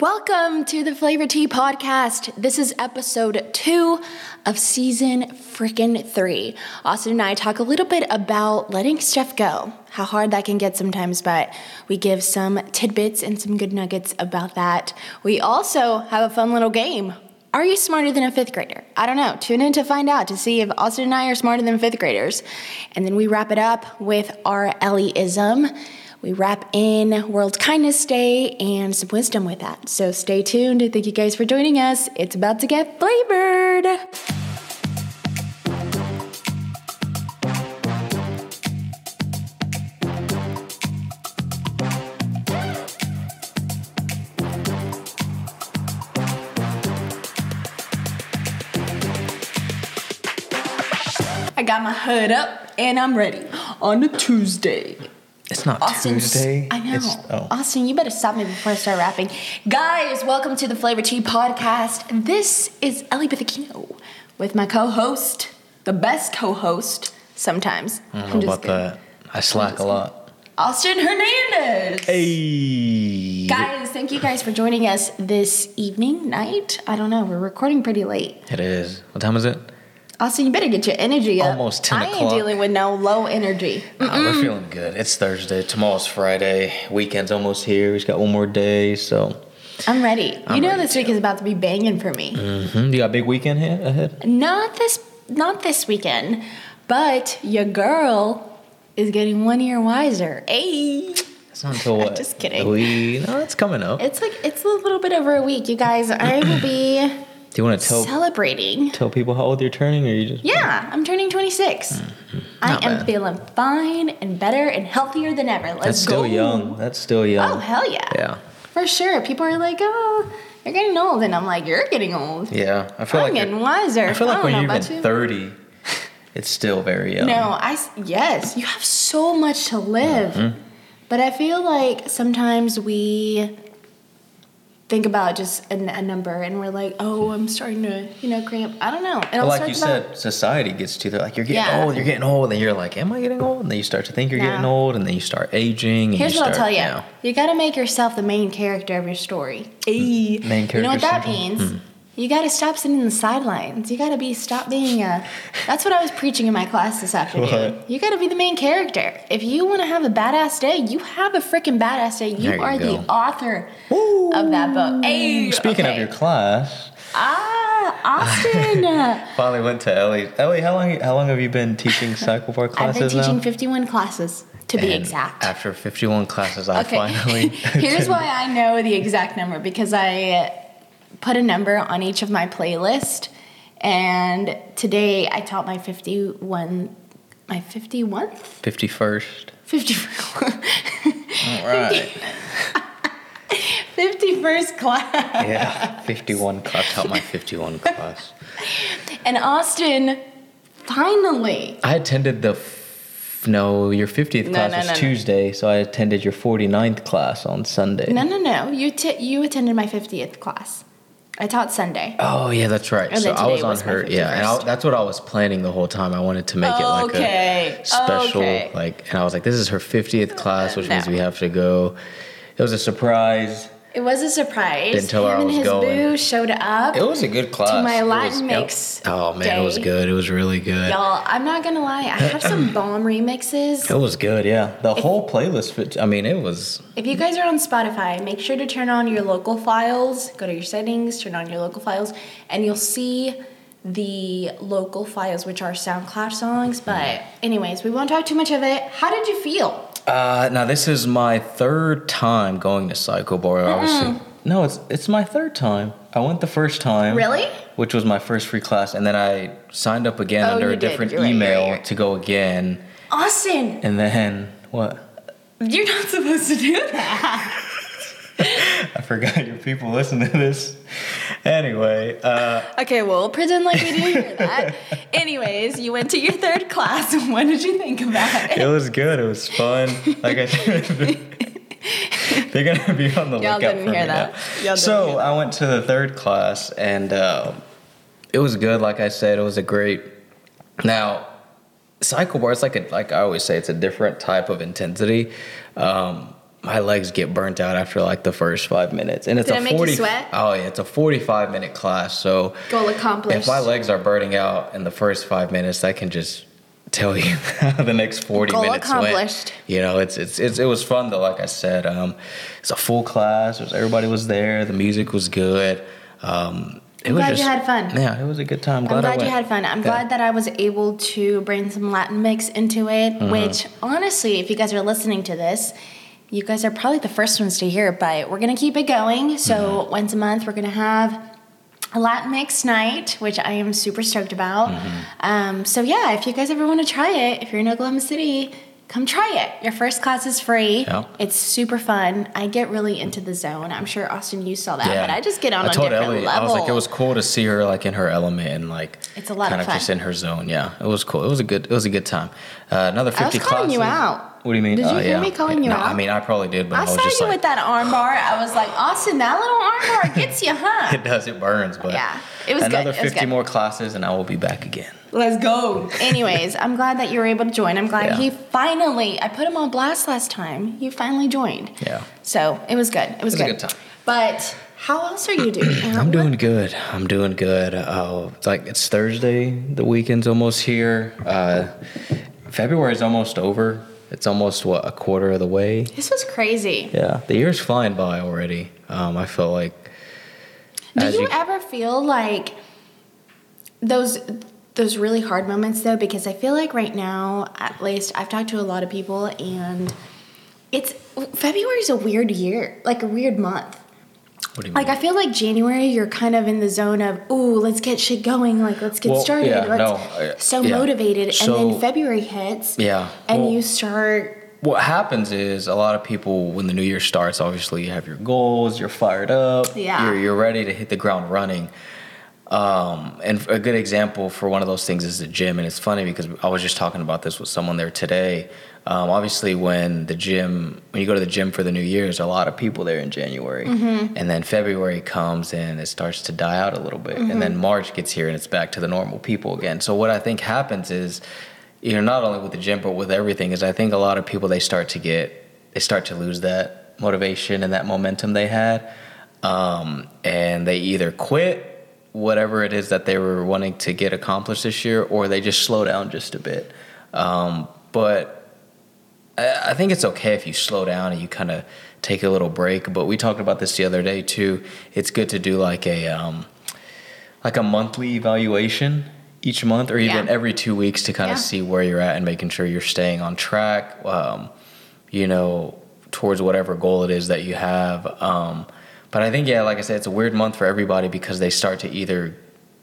Welcome to the Flavor Tea Podcast. This is episode 2 of season freaking 3. Austin and I talk a little bit about letting stuff go, how hard that can get sometimes, but we give some tidbits and some good nuggets about that. We also have a fun little game. Are you smarter than a 5th grader? I don't know. Tune in to find out to see if Austin and I are smarter than 5th graders. And then we wrap it up with our Ellie-ism. We wrap in World Kindness Day and some wisdom with that. So stay tuned. Thank you guys for joining us. It's about to get flavored. I got my hood up and I'm ready on a Tuesday. It's not Austin's, Tuesday. I know. Austin, you better stop me before I start rapping. Guys, welcome to the Flavor Tea Podcast. This is Ellie Bithikino with my co-host, the best co-host sometimes. I don't know about that. I slack a lot. Austin Hernandez. Hey. Guys, thank you guys for joining us this evening, night. I don't know. We're recording pretty late. It is. What time is it? Austin, you better get your energy up. Almost 10 o'clock. I ain't dealing with no low energy. Nah, we're feeling good. It's Thursday. Tomorrow's Friday. Weekend's almost here. We just got one more day, so. I'm ready. This week is about to be banging for me. Mm-hmm. You got a big weekend ahead? Not this weekend, but your girl is getting one year wiser. Ayy. It's not until what? I'm just kidding. It's coming up. It's a little bit over a week, you guys. I will be... Do you want to tell people how old you're turning, or you just... Yeah, I'm turning 26. Mm-hmm. I am feeling fine and better and healthier than ever. Let's go. That's still young. Oh, hell yeah. Yeah. For sure. People are like, oh, you're getting old. And I'm like, you're getting old. Yeah. I'm getting wiser. I feel like when you're even 30, it's still very young. Yes, you have so much to live. Mm-hmm. But I feel like sometimes we... think about just a number, and we're like, oh, I'm starting to, cramp. I don't know. Well, like you said, society gets to that. Like, you're getting old, and you're like, am I getting old? And then you start to think you're getting old, and then you start aging. Here's what I'll tell you. You got to make yourself the main character of your story. Main character. You know what that means? Mm. You got to stop sitting in the sidelines. You got to stop being that's what I was preaching in my class this afternoon. What? You got to be the main character. If you want to have a badass day, you have a freaking badass day. You are the author of that book. Hey, speaking of your class. Austin. Finally went to Ellie. Ellie, how long have you been teaching Cycle Bar classes now? I've been teaching 51 classes. To be exact. After 51 classes, finally... Here's why I know the exact number, because I... put a number on each of my playlist, and today I taught my 51st. All right. 51st class. Yeah, 51 class. I taught my 51 class. And Austin, finally. I attended your 50th class was Tuesday, so I attended your 49th class on Sunday. No. You attended my 50th class. I taught Sunday. Oh, yeah, that's right. So I was on her. Yeah, and that's what I was planning the whole time. I wanted to make it like a special, and I was like, this is her 50th class, which means we have to go. It was a surprise. It was a surprise. Didn't tell her I was going. His boo showed up. It was a good class. To my Latin mix. Oh, man, it was good. It was really good. Y'all, I'm not going to lie. I have some bomb remixes. It was good, yeah. The whole playlist fit. I mean, it was... If you guys are on Spotify, make sure to turn on your local files. Go to your settings, turn on your local files, and you'll see the local files, which are SoundCloud songs. But anyways, we won't talk too much of it. How did you feel? Now, this is my 3rd time going to Cycle Bar. No, it's my 3rd time. I went the first time. Really? Which was my first free class, and then I signed up again under a different email to go again. Austin! And then, what? You're not supposed to do that. I forgot your people listen to this. Anyway. Okay, well, pretend like we didn't hear that. Anyways, you went to your 3rd class. What did you think about it? It was good. It was fun. Like I said, they're going to be on the lookout for me now. So I went to the 3rd class, and it was good. Like I said, it was a great... Now, Cycle Bar, it's like I always say, it's a different type of intensity. my legs get burnt out after like the first 5 minutes. And it's Did it make you sweat? Oh yeah, it's a 45-minute class. So goal accomplished. If my legs are burning out in the first 5 minutes, I can just tell you the next 40 goal minutes accomplished. Went. You know, it was fun though. Like I said, it's a full class. Everybody was there. The music was good. I'm glad you had fun. Yeah, it was a good time. I'm glad you had fun. I'm glad that I was able to bring some Latin mix into it, mm-hmm. which honestly, if you guys are listening to this, you guys are probably the first ones to hear it, but we're going to keep it going. So mm-hmm. once a month, we're going to have a Latin mix night, which I am super stoked about. Mm-hmm. So yeah, if you guys ever want to try it, if you're in Oklahoma City, come try it. Your first class is free. Yeah. It's super fun. I get really into the zone. I'm sure, Austin, you saw that, but I just get on a different level. I was like, it was cool to see her like in her element and like it's a lot kind of fun. Just in her zone. Yeah, it was cool. It was a good time. Another 50 classes. I was calling you out. What do you mean? Did you hear me calling you out? I mean, I probably did, but I was just like. I saw you with that arm bar. I was like, Austin, that little arm bar gets you, huh? It does. It burns, but yeah, it was another good. 50 more classes and I will be back again. Let's go. Anyways, I'm glad that you were able to join. I'm glad he finally, I put him on blast last time. He finally joined. Yeah. So it was good. It was good. A good time. But how else are you doing? I'm doing good. It's Thursday. The weekend's almost here. February's almost over. It's almost, a quarter of the way? This was crazy. Yeah. The year's flying by already. I feel like. Do you ever feel like those really hard moments, though, because I feel like right now, at least, I've talked to a lot of people, and February's a weird year, like a weird month. What do you mean? Like, I feel like January, you're kind of in the zone of, ooh, let's get shit going, like, let's get started, motivated, and then February hits, you start... What happens is a lot of people, when the new year starts, obviously, you have your goals, you're fired up, you're ready to hit the ground running. And a good example for one of those things is the gym. And it's funny because I was just talking about this with someone there today. Obviously when you go to the gym for the new year, there's a lot of people there in January, mm-hmm. and then February comes and it starts to die out a little bit. Mm-hmm. And then March gets here and it's back to the normal people again. So what I think happens is, not only with the gym, but with everything is I think a lot of people, they start to lose that motivation and that momentum they had. And they either quit whatever it is that they were wanting to get accomplished this year, or they just slow down just a bit. But I think it's okay if you slow down and you kind of take a little break. But we talked about this the other day too. It's good to do like a monthly evaluation each month, or even every 2 weeks to kind of see where you're at and making sure you're staying on track, towards whatever goal it is that you have. But I think, like I said, it's a weird month for everybody because they start to either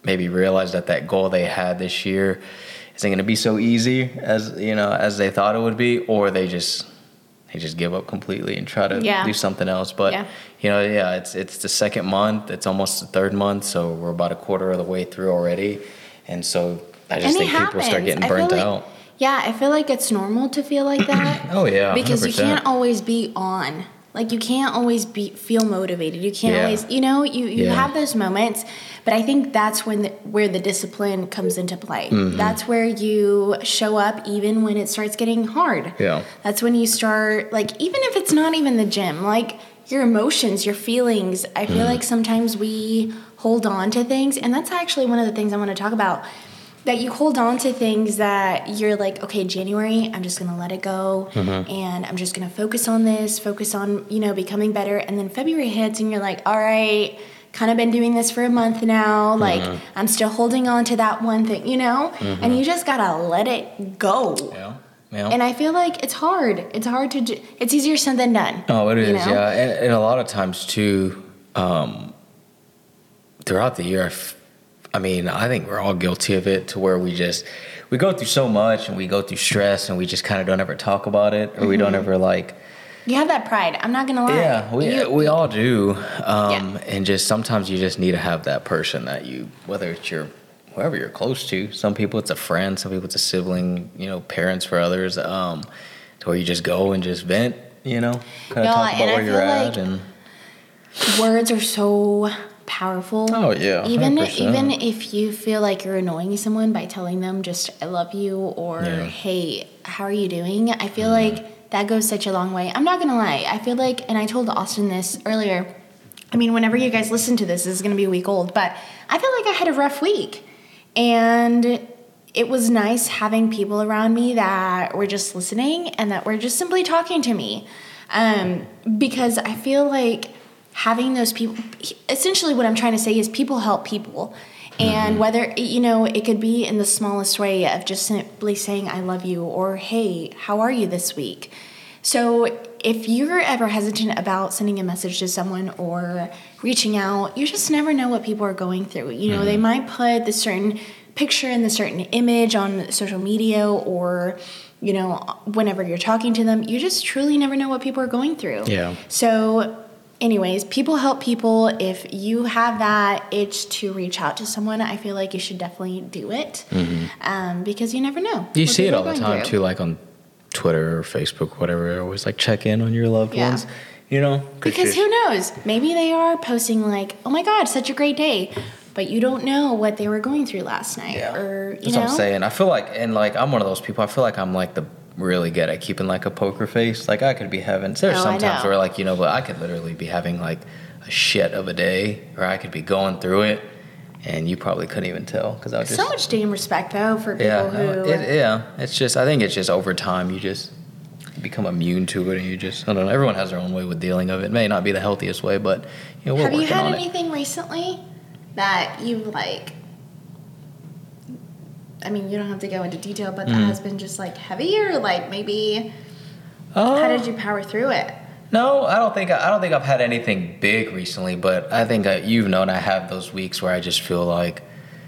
maybe realize that goal they had this year isn't going to be so easy as they thought it would be, or they just give up completely and try to do something else. But it's the second month, it's almost the third month, so we're about a quarter of the way through already, and so I just think people start getting burnt out. Yeah, I feel like it's normal to feel like that. Oh yeah, because 100%. You can't always be on. Like, you can't always feel motivated. You can't always, you have those moments. But I think that's where the discipline comes into play. Mm-hmm. That's where you show up even when it starts getting hard. Yeah. That's when you start, like, even if it's not even the gym, like, your emotions, your feelings. I feel like sometimes we hold on to things. And that's actually one of the things I want to talk about. That you hold on to things that you're like, okay, January, I'm just going to let it go. Mm-hmm. And I'm just going to focus on, becoming better. And then February hits and you're like, all right, kind of been doing this for a month now. Mm-hmm. Like, I'm still holding on to that one thing, Mm-hmm. And you just got to let it go. Yeah. Yeah. And I feel like it's hard. It's hard to do. It's easier said than done. Oh, it is. Yeah. And a lot of times too, throughout the year, I think we're all guilty of it to where we go through so much and we go through stress and we just kind of don't ever talk about it, or we don't ever like... You have that pride. I'm not going to lie. Yeah, we all do. And just sometimes you just need to have that person that you, whether it's whoever you're close to, some people it's a friend, some people it's a sibling, parents for others, to where you just go and just vent, kind of talk about where you're at. And words are so... powerful. Oh yeah. 100%. Even if you feel like you're annoying someone by telling them just I love you or hey, how are you doing? I feel like that goes such a long way. I'm not going to lie. I feel like, and I told Austin this earlier, I mean, whenever you guys listen to this, this is going to be a week old, but I feel like I had a rough week. And it was nice having people around me that were just listening and that were just simply talking to me. Because I feel like having those people, essentially what I'm trying to say is people help people. And whether, you know, it could be in the smallest way of just simply saying, I love you, or, hey, how are you this week? So if you're ever hesitant about sending a message to someone or reaching out, you just never know what people are going through. You know, they might put this certain picture and the certain image on social media or, you know, whenever you're talking to them, you just truly never know what people are going through. Yeah. So anyways, people help people. If you have that itch to reach out to someone, I feel like you should definitely do it because you never know. You see it all the time, too, like on Twitter or Facebook, whatever. Always, like, check in on your loved ones, you know? Because who knows? Maybe they are posting, like, oh, my God, such a great day. But you don't know what they were going through last night. Yeah. Or, you know? That's what I'm saying. I feel like, and, like, I'm one of those people. I feel like I'm, like, the really good at keeping like a poker face. Like I could be having there's sometimes where like, you know, but I could literally be having like a shit of a day, or I could be going through it and you probably couldn't even tell because I was just so much damn respect though for people who it's just, I think it's just over time you just become immune to it and you just, I don't know, everyone has their own way with dealing of it. It may not be the healthiest way, but you know, we're working on it. Have you had anything recently that you like? I mean, you don't have to go into detail, but that has been just, like, heavy or, like, maybe how did you power through it? No, I don't think I've had anything big recently, but I think you've known I have those weeks where I just feel, like,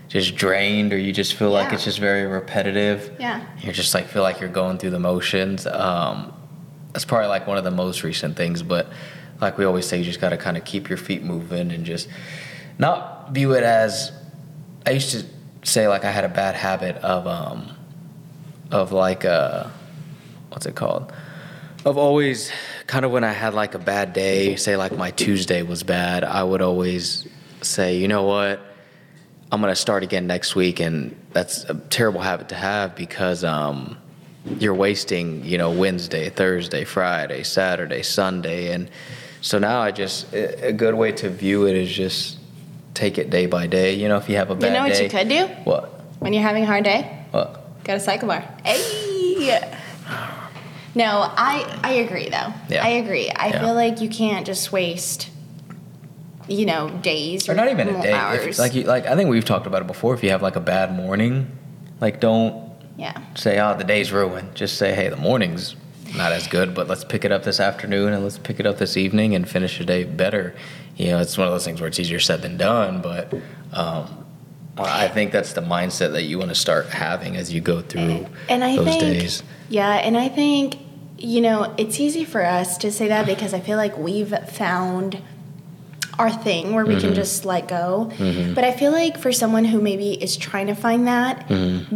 just drained or you just feel like it's just very repetitive. Yeah. You just, like, feel like you're going through the motions. That's probably, like, one of the most recent things, but like we always say, you just got to kind of keep your feet moving and just not view it as – I used to – say like I had a bad habit of like what's it called, of always kind of when I had like a bad day, say like my Tuesday was bad, I would always say, you know what, I'm gonna start again next week. And that's a terrible habit to have because you're wasting, you know, Wednesday, Thursday, Friday, Saturday, Sunday. And so now I just, a good way to view it is just take it day by day. You know, if you have a bad day. You know what you could do? What? When you're having a hard day? What? Go to Cycle Bar. Hey! No, I agree, though. Yeah. I agree. I feel like you can't just waste, you know, days or not even a day. Hours. Like, I think we've talked about it before. If you have, like, a bad morning, like, don't say, oh, the day's ruined. Just say, hey, the morning's not as good, but let's pick it up this afternoon and let's pick it up this evening and finish the day better. You know, it's one of those things where it's easier said than done, but I think that's the mindset that you want to start having as you go through days. Yeah, and I think, you know, it's easy for us to say that because I feel like we've found our thing where we can just let go. But I feel like for someone who maybe is trying to find that,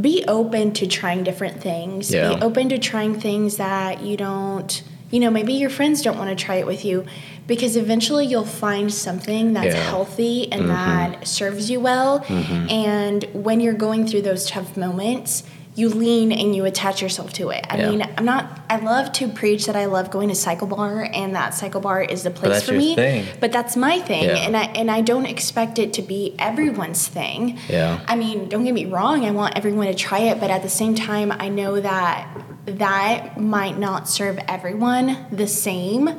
be open to trying different things. Yeah. Be open to trying things that you don't, you know, maybe your friends don't want to try it with you because eventually you'll find something that's healthy and that serves you well. And when you're going through those tough moments, you lean and you attach yourself to it. I mean, I love to preach that I love going to Cycle Bar and that Cycle Bar is the place for me. Thing. But that's my thing. Yeah. And I don't expect it to be everyone's thing. Yeah. I mean, don't get me wrong. I want everyone to try it. But at the same time, I know that might not serve everyone the same.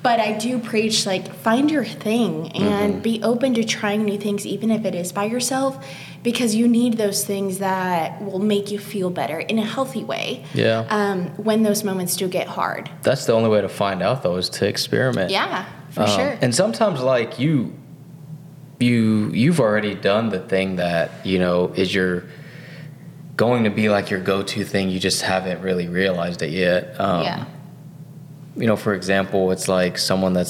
But I do preach, like, find your thing and be open to trying new things, even if it is by yourself, because you need those things that will make you feel better in a healthy way when those moments do get hard. That's the only way to find out, though, is to experiment. Yeah, for sure. And sometimes, like, you've already done the thing that, you know, is your going to be, like, your go-to thing. You just haven't really realized it yet. You know, for example, it's like someone that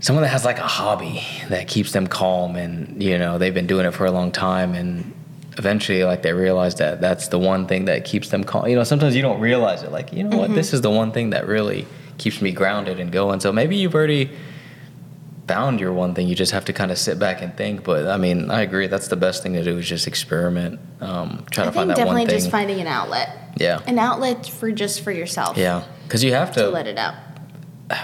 has like a hobby that keeps them calm and, you know, they've been doing it for a long time and eventually like they realize that that's the one thing that keeps them calm. You know, sometimes you don't realize it. Like, you know what, this is the one thing that really keeps me grounded and going. So maybe you've already found your one thing. You just have to kind of sit back and think. But I mean, I agree. That's the best thing to do is just experiment. Try to find that one thing. I think definitely just finding an outlet. Yeah. An outlet for yourself. Yeah. Because you have to let it out.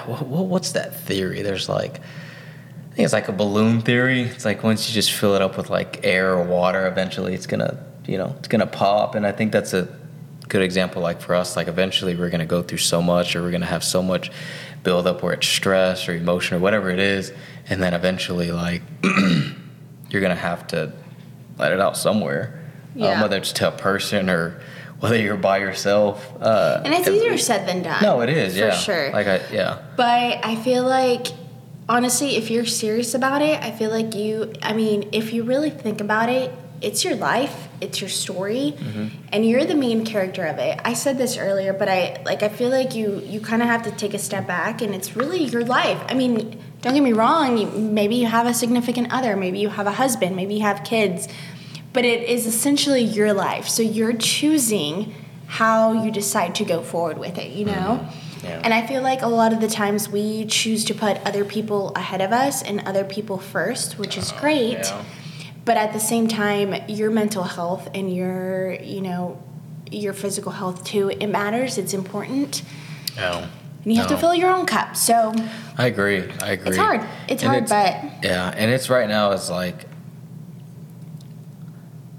What's that theory? There's like, I think it's like a balloon theory. It's like once you just fill it up with like air or water, eventually it's gonna, it's gonna pop. And I think that's a good example. Like for us, like eventually we're gonna go through so much, or we're gonna have so much build up where it's stress or emotion or whatever it is, and then eventually like you're gonna have to let it out somewhere, whether it's to a person or whether you're by yourself. And it's easier said than done. No, it is, yeah. For sure. But I feel like, honestly, if you're serious about it, I feel like if you really think about it, it's your life, it's your story, mm-hmm. and you're the main character of it. I said this earlier, but I feel like you kind of have to take a step back, and it's really your life. I mean, don't get me wrong, maybe you have a significant other, maybe you have a husband, maybe you have kids, but it is essentially your life. So you're choosing how you decide to go forward with it, Mm-hmm. Yeah. And I feel like a lot of the times we choose to put other people ahead of us and other people first, which is great. Yeah. But at the same time, your mental health and your physical health too, it matters. It's important. Yeah. And you have to fill your own cup. So I agree. It's hard. Yeah, and it's right now is like,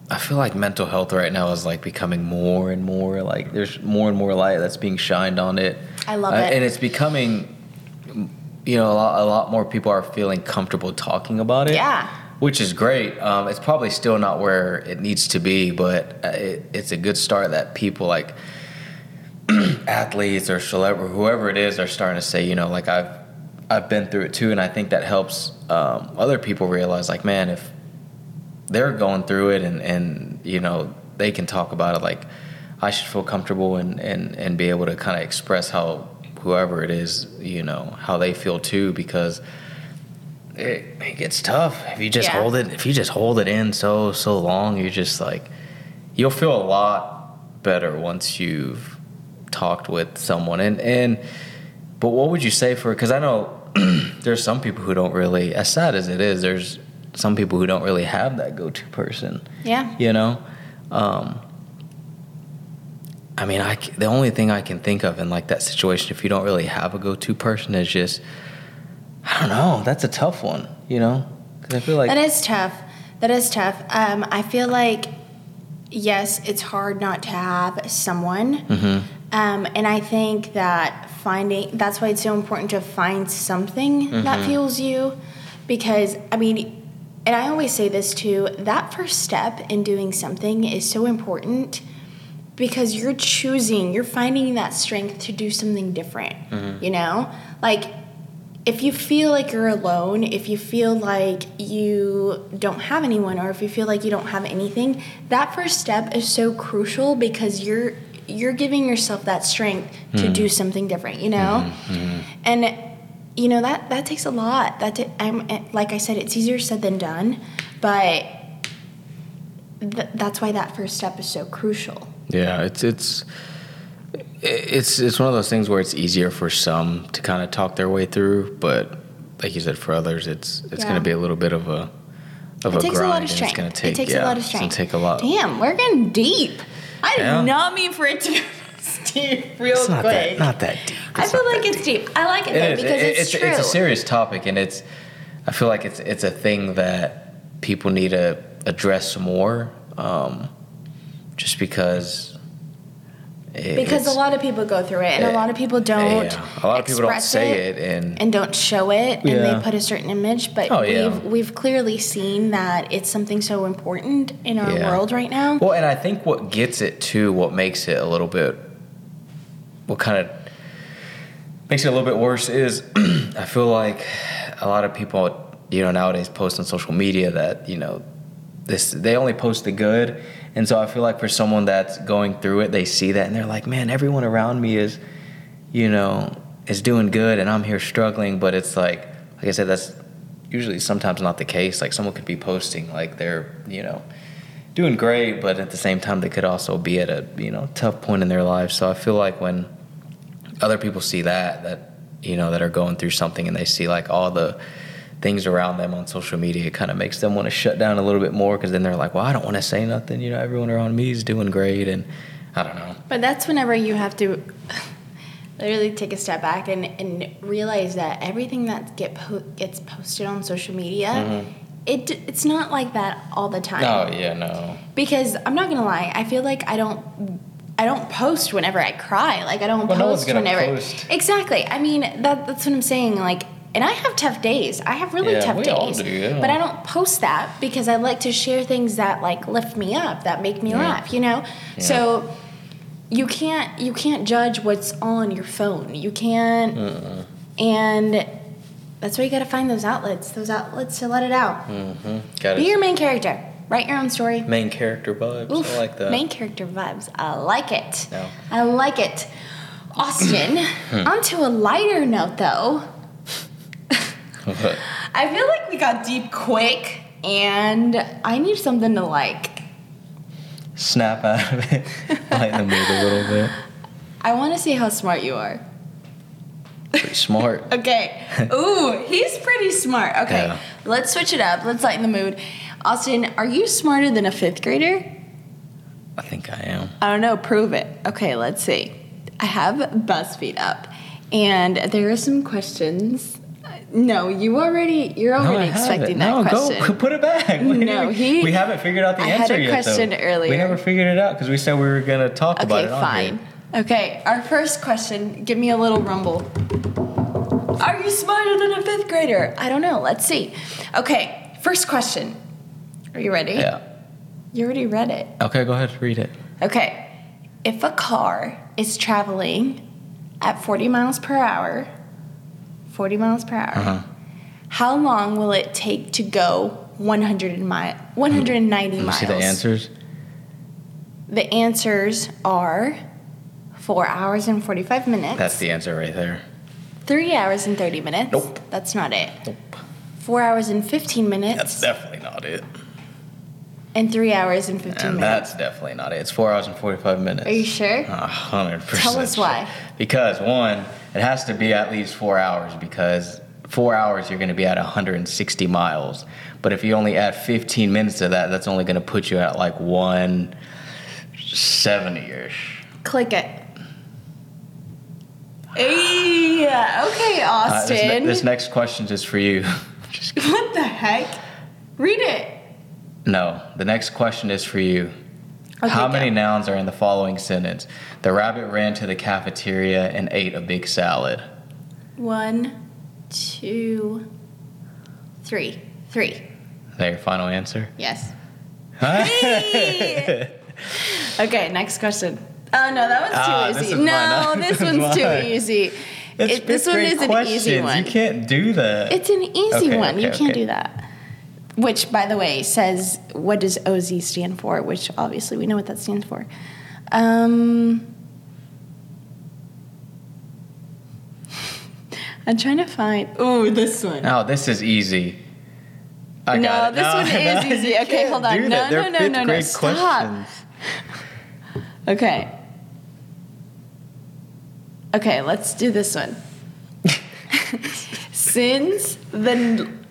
I feel like mental health right now is like becoming more and more, like there's more and more light that's being shined on it. I love it. And it's becoming, a lot more people are feeling comfortable talking about it. Yeah. Which is great. It's probably still not where it needs to be, but it's a good start that people like athletes or celebrities, whoever it is, are starting to say, like I've been through it too. And I think that helps other people realize like, man, if they're going through it and they can talk about it, like I should feel comfortable and be able to kind of express how whoever it is, how they feel too, because it gets tough if you just hold it. If you just hold it in so long, you're just like, you'll feel a lot better once you've talked with someone. But what would you say for? Because I know there's some people who don't really, as sad as it is, there's some people who don't really have that go-to person. Yeah. I mean, the only thing I can think of in like that situation, if you don't really have a go-to person, is just, I don't know. That's a tough one, Because I feel like that is tough. I feel like, yes, it's hard not to have someone. Mm-hmm. And I think that that's why it's so important to find something mm-hmm. that fuels you, because I mean, and I always say this too, that first step in doing something is so important, because you're finding that strength to do something different. Mm-hmm. Like, if you feel like you're alone, if you feel like you don't have anyone, or if you feel like you don't have anything, that first step is so crucial, because you're giving yourself that strength mm. to do something different, Mm-hmm. And that takes a lot. Like I said, it's easier said than done, but that's why that first step is so crucial. Yeah, It's one of those things where it's easier for some to kind of talk their way through, but like you said, for others, it's going to be a little bit of a grind. It takes a lot of strength. It's going to take a lot. Damn, we're getting deep. I did not mean for it to be deep real quick. Not that deep. I feel like it's deep. I like it though, because it's true. It's a serious topic, and I feel like it's a thing that people need to address more, just because... Because a lot of people go through it, and a lot of people don't. Yeah. A lot of people don't say it and don't show it, and they put a certain image. But we've clearly seen that it's something so important in our world right now. Well, and I think what gets it too, what kind of makes it a little bit worse is I feel like a lot of people, nowadays post on social media that they only post the good. And so I feel like for someone that's going through it, they see that and they're like, man, everyone around me is, is doing good and I'm here struggling. But it's like I said, that's usually sometimes not the case. Like someone could be posting like they're, doing great, but at the same time they could also be at a, tough point in their life. So I feel like when other people see that, that are going through something and they see like all the things around them on social media kind of makes them want to shut down a little bit more, because then they're like, well, I don't want to say nothing. You know, everyone around me is doing great, and I don't know. But that's whenever you have to literally take a step back and realize that everything that gets posted on social media, mm-hmm. it's not like that all the time. Oh, yeah, no. Because I'm not going to lie, I feel like I don't post whenever I cry. Like, I don't post no one's gonna whenever. Post. Exactly. I mean, that's what I'm saying. Like, and I have tough days. I have really tough days. All do, yeah. But I don't post that because I like to share things that, like, lift me up, that make me laugh, you know? Yeah. So you can't judge what's on your phone. You can't. Mm-mm. And that's why you got to find those outlets to let it out. Mm-hmm. Be your main character. Write your own story. Main character vibes. Oof, I like that. Main character vibes. I like it. No. I like it. Austin, onto a lighter note, though. I feel like we got deep quick, and I need something to, like, snap out of it. Lighten the mood a little bit. I want to see how smart you are. Pretty smart. Okay. Ooh, he's pretty smart. Okay. Yeah. Let's switch it up. Let's lighten the mood. Austin, are you smarter than a fifth grader? I think I am. I don't know. Prove it. Okay, let's see. I have BuzzFeed up, and there are some questions. No, you're already expecting that question. No, go put it back. We haven't figured out the answer yet. I had a question earlier. We never figured it out because we said we were going to talk about it. Okay, fine. Okay, our first question. Give me a little rumble. Are you smarter than a fifth grader? I don't know. Let's see. Okay, first question. Are you ready? Yeah. You already read it. Okay, go ahead. Read it. Okay. If a car is traveling at 40 miles per hour, uh-huh. how long will it take to go 190 miles? You see the answers? The answers are 4 hours and 45 minutes. That's the answer right there. 3 hours and 30 minutes. Nope. That's not it. Nope. 4 hours and 15 minutes. That's definitely not it. And 3 hours and 15 minutes. And that's definitely not it. It's 4 hours and 45 minutes. Are you sure? 100%. Tell us why. Because, one, it has to be at least 4 hours, because 4 hours you're going to be at 160 miles. But if you only add 15 minutes to that, that's only going to put you at like 170-ish. Click it. Hey, okay, Austin. This next question is for you. Just kidding. What the heck? Read it. No, the next question is for you. Okay, how many nouns are in the following sentence? The rabbit ran to the cafeteria and ate a big salad. 1, 2, 3. 3. Is that your final answer? Yes. Huh? Hey! Okay, next question. Oh, no, that one's too easy. This one's too easy. This one is an easy one. You can't do that. It's an easy one. You can't do that. Which, by the way, says, what does OZ stand for? Which, obviously, we know what that stands for. I'm trying to find... Oh, this one. Oh, this is easy. This one is easy. Okay, hold on. No. Stop. Okay. Okay, let's do this one.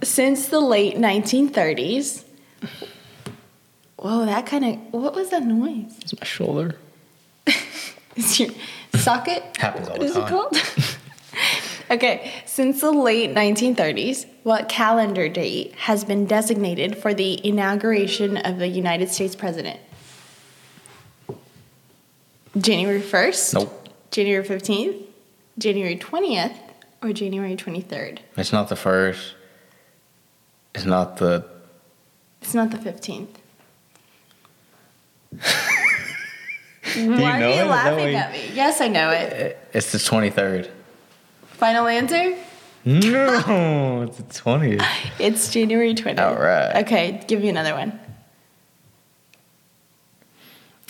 Since the late 1930s. Whoa, that kind of... What was that noise? It's my shoulder. It's your socket? Happens all the time. What is it called? Okay. Since the late 1930s, what calendar date has been designated for the inauguration of the United States president? January 1st? Nope. January 15th? January 20th? Or January 23rd? It's not the 1st. It's not the 15th. Why are you laughing at me? Yes, I know it. It's the 23rd. Final answer? No, it's the 20th. It's January 20th. All right. Okay, give me another one.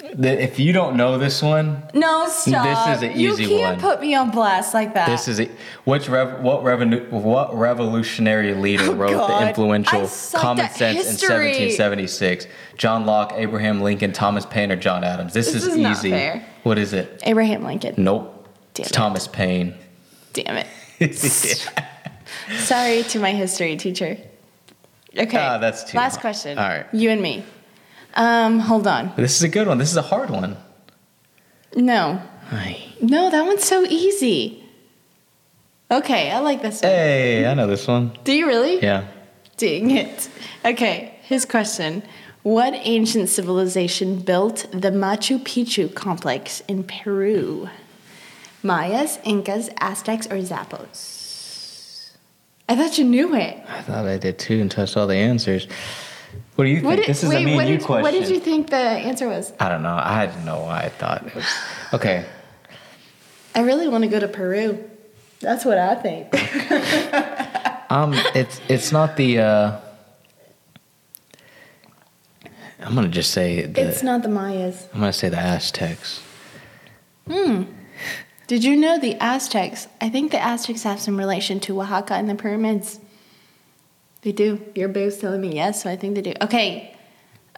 If you don't know this one... No, stop. This is an easy one. You can't put me on blast like that. This is... What revolutionary leader wrote the influential Common Sense in 1776? John Locke, Abraham Lincoln, Thomas Paine, or John Adams? This is easy. Not fair. What is it? Abraham Lincoln. Nope. Damn it. Thomas Paine. Damn it. Sorry to my history teacher. Okay. That's too last hard. Question. All right. You and me. Hold on. This is a good one. This is a hard one. No. Hi. No, that one's so easy. Okay, I like this one. Hey, I know this one. Do you really? Yeah. Dang it. Okay, his question. What ancient civilization built the Machu Picchu complex in Peru? Mayas, Incas, Aztecs, or Zappos? I thought you knew it. I thought I did too until I saw the answers. What do you think? This is a me and you question. What did you think the answer was? I don't know. I didn't know why I thought it was. Okay. I really want to go to Peru. That's what I think. It's not the... I'm going to just say... it's not the Mayas. I'm going to say the Aztecs. Did you know the Aztecs? I think the Aztecs have some relation to Oaxaca and the pyramids. They do. Your boo's telling me yes, so I think they do. Okay.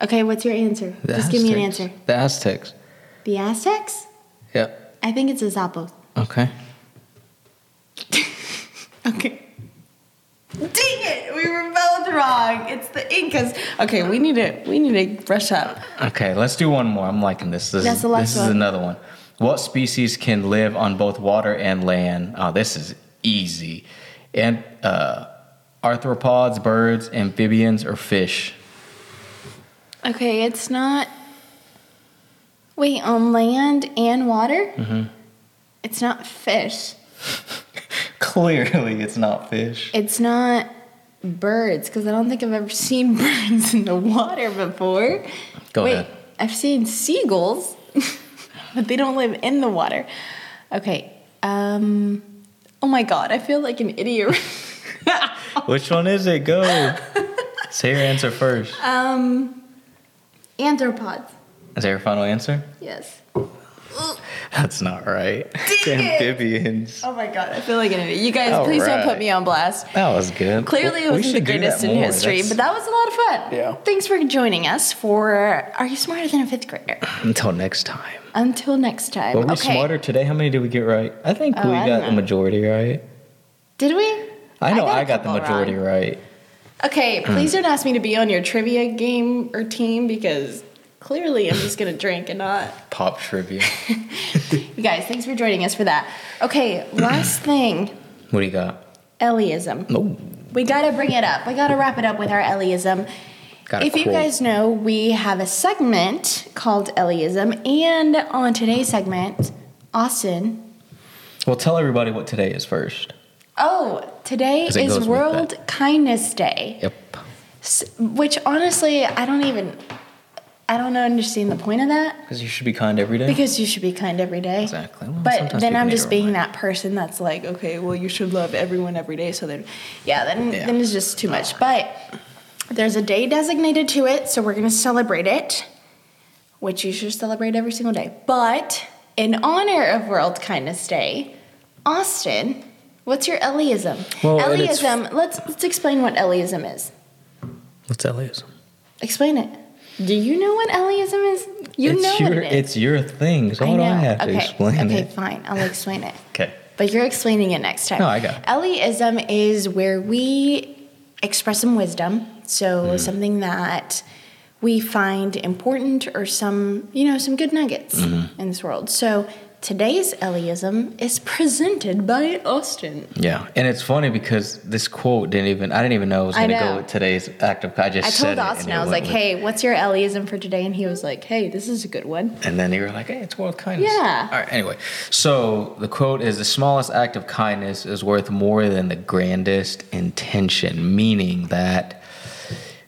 Okay, what's your answer? Just give me an answer. The Aztecs. The Aztecs? Yep. I think it's the Zappos. Okay. Okay. Dang it! We were both wrong. It's the Incas. Okay, we need to brush up. Okay, let's do one more. I'm liking this. That's the last one. This is another one. What species can live on both water and land? Oh, this is easy. And arthropods, birds, amphibians, or fish? Okay, it's not... Wait, on land and water? Mm-hmm. It's not fish. Clearly, it's not fish. It's not birds, because I don't think I've ever seen birds in the water before. Go ahead. I've seen seagulls, but they don't live in the water. Okay. Oh, my God. I feel like an idiot. Which one is it? Go. Say your answer first. Arthropods. Is that your final answer? Yes. That's not right. Amphibians. Oh my God, I feel like an idiot. You guys, all please right. Don't put me on blast. That was good. Clearly, it wasn't the greatest in history, but that was a lot of fun. Yeah. Thanks for joining us for Are You Smarter Than a Fifth Grader? Until next time. Were we smarter today? How many did we get right? I think we got the majority right. Did we? I know I got the majority right. Okay, please don't ask me to be on your trivia game or team because... Clearly, I'm just going to drink and not... Pop trivia. You guys, thanks for joining us for that. Okay, last thing. What do you got? Ellieism. Nope. We got to bring it up. We got to wrap it up with our Ellieism. If you guys know, we have a segment called Ellieism. And on today's segment, Austin... Well, tell everybody what today is first. Oh, today is World Kindness Day. Yep. Which, honestly, I don't understand the point of that. Because you should be kind every day. Exactly. Well, but then I'm just being that person that's like, okay, well, you should love everyone every day. So then, then it's just too much. But there's a day designated to it, so we're going to celebrate it, which you should celebrate every single day. But in honor of World Kindness Day, Austin, what's your Ellieism? Well, Ellieism, let's explain what Ellieism is. What's Ellieism? Explain it. Do you know what Ellieism is? What it is. It's your thing, so I don't have to explain it. Okay, fine. I'll explain it. Okay. But you're explaining it next time. No, I got it. Ellieism is where we express some wisdom, so something that we find important or some good nuggets in this world. So today's Ellieism is presented by Austin. Yeah, and it's funny because this quote I didn't even know it was going to go with today's act of... I said it. I told Austin, I was like, hey, what's your Ellieism for today? And he was like, hey, this is a good one. And then you were like, hey, it's World Kindness. Yeah. All right, anyway. So the quote is, the smallest act of kindness is worth more than the grandest intention, meaning that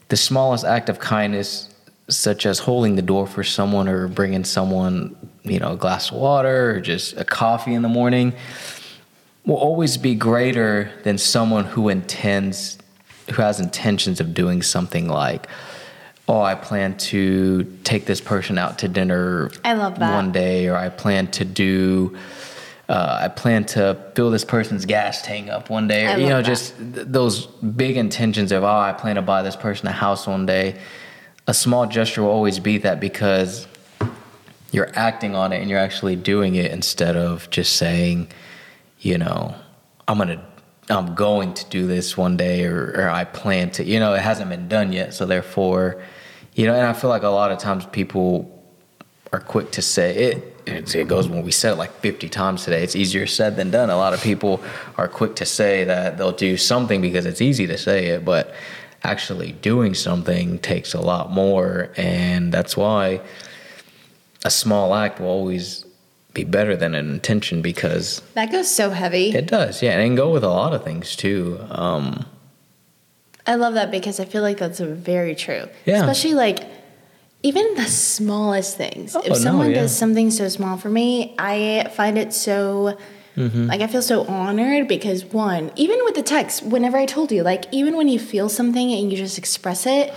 the smallest act of kindness, such as holding the door for someone or bringing someone... a glass of water or just a coffee in the morning will always be greater than someone who has intentions of doing something like, oh, I plan to take this person out to dinner one day, or I plan to fill this person's gas tank up one day, or, just those big intentions of, oh, I plan to buy this person a house one day. A small gesture will always be that because you're acting on it and you're actually doing it instead of just saying, I'm going to I'm going to do this one day, or I plan to, you know, it hasn't been done yet. So therefore, you know, and I feel like a lot of times people are quick to say it. It goes when we said it like 50 times today. It's easier said than done. A lot of people are quick to say that they'll do something because it's easy to say it, but actually doing something takes a lot more. And that's why a small act will always be better than an intention, because that goes so heavy. It does, yeah. And it can go with a lot of things too. I love that, because I feel like that's very true. Yeah. Especially like even the smallest things. If someone does something so small for me, I find it so, like, I feel so honored, because one, even with the text, whenever I told you, like, even when you feel something and you just express it,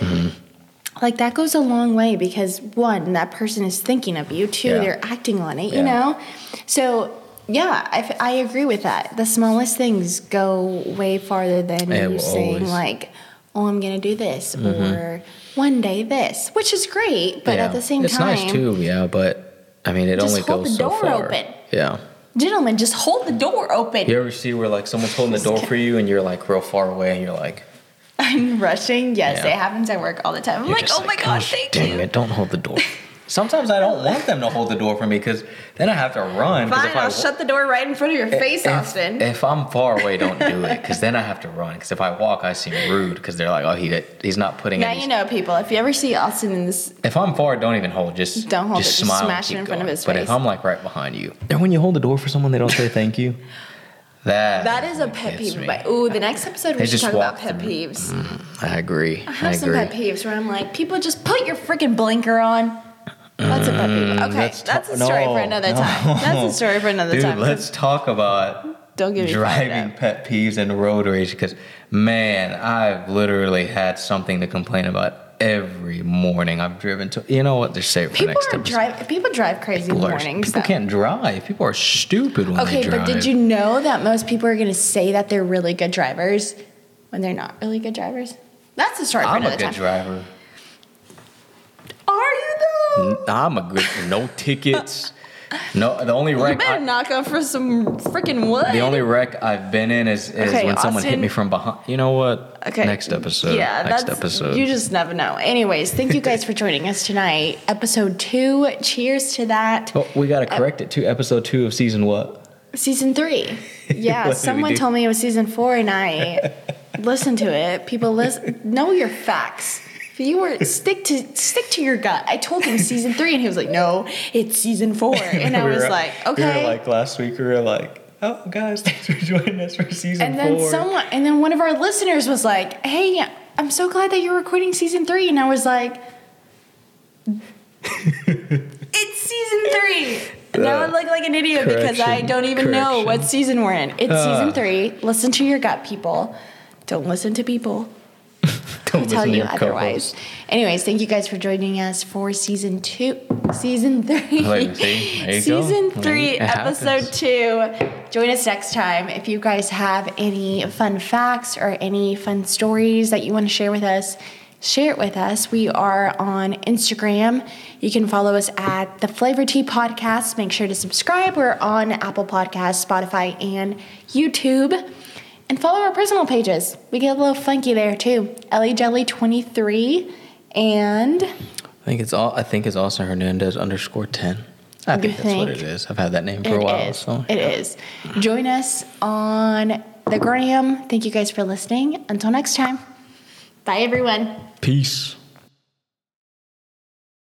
like, that goes a long way, because one, that person is thinking of you. Two, they're acting on it, you know? So, yeah, I agree with that. The smallest things go way farther than you saying, like, oh, I'm going to do this, or one day this, which is great, but at the same time... It's nice, too, but, I mean, it only goes so far. Just hold the door open. Yeah. Gentlemen, just hold the door open. You ever see where, like, someone's holding the door for you, and you're, like, real far away, and you're, like... I'm rushing. Yes, it happens at work all the time. I'm like, oh, my gosh, thank you. Damn it, don't hold the door. Sometimes I don't want them to hold the door for me, because then I have to run. Fine, I'll shut the door right in front of your face, Austin. If I'm far away, don't do it, because then I have to run. Because if I walk, I seem rude, because they're like, oh, he's not putting it. Now you know, people, if you ever see Austin in this... If I'm far, don't even hold. Just smile, smash it in front of his face. But if I'm, like, right behind you... And when you hold the door for someone, they don't say thank you. That is a pet peeve. Ooh, the next episode we should talk about pet peeves. I agree. I have some pet peeves where I'm like, people just put your freaking blinker on. That's a pet peeve. Okay, that's a story for another time. That's a story for another time. Dude, let's talk about driving pet peeves and road rage, because, man, I've literally had something to complain about every morning. I've driven to... You know what? Just save it for next episode. People drive crazy mornings. People can't drive. People are stupid when they drive. Okay, but did you know that most people are going to say that they're really good drivers when they're not really good drivers? That's a story for another time. I'm a good driver. Are you, though? I'm a good... No tickets. No, the only wreck... You better knock off for some freaking wood. The only wreck I've been in is when someone hit me from behind. You know what? Okay. Next episode. Yeah, you just never know. Anyways, thank you guys for joining us tonight. Episode 2. Cheers to that. Oh, we got to correct it, too. Episode 2 of season what? Season 3. Yeah, someone told me it was season 4, and I listened to it. People, know your facts. You were stick to your gut. I told him season 3, and he was like, "No, it's season 4." And I was like, "Okay." We were like last week. We were like, "Oh, guys, thanks for joining us for season 4." And then and then one of our listeners was like, "Hey, I'm so glad that you're recording season 3." And I was like, "It's season 3." Now I look like an idiot because I don't even know what season we're in. It's season 3. Listen to your gut, people. Don't listen to people. Don't tell you otherwise. Anyways, thank you guys for joining us for season 2, season 3, season 3, episode 2. Join us next time. If you guys have any fun facts or any fun stories that you want to share with us, share it with us. We are on Instagram. You can follow us at the Flavor Tea Podcast. Make sure to subscribe. We're on Apple Podcasts, Spotify, and YouTube. And follow our personal pages. We get a little funky there too. Ellie Jelly 23, and I think it's Austin Hernandez _10. I think that's what it is. I've had that name for a while. So it is. Join us on the gram. Thank you guys for listening. Until next time. Bye everyone. Peace.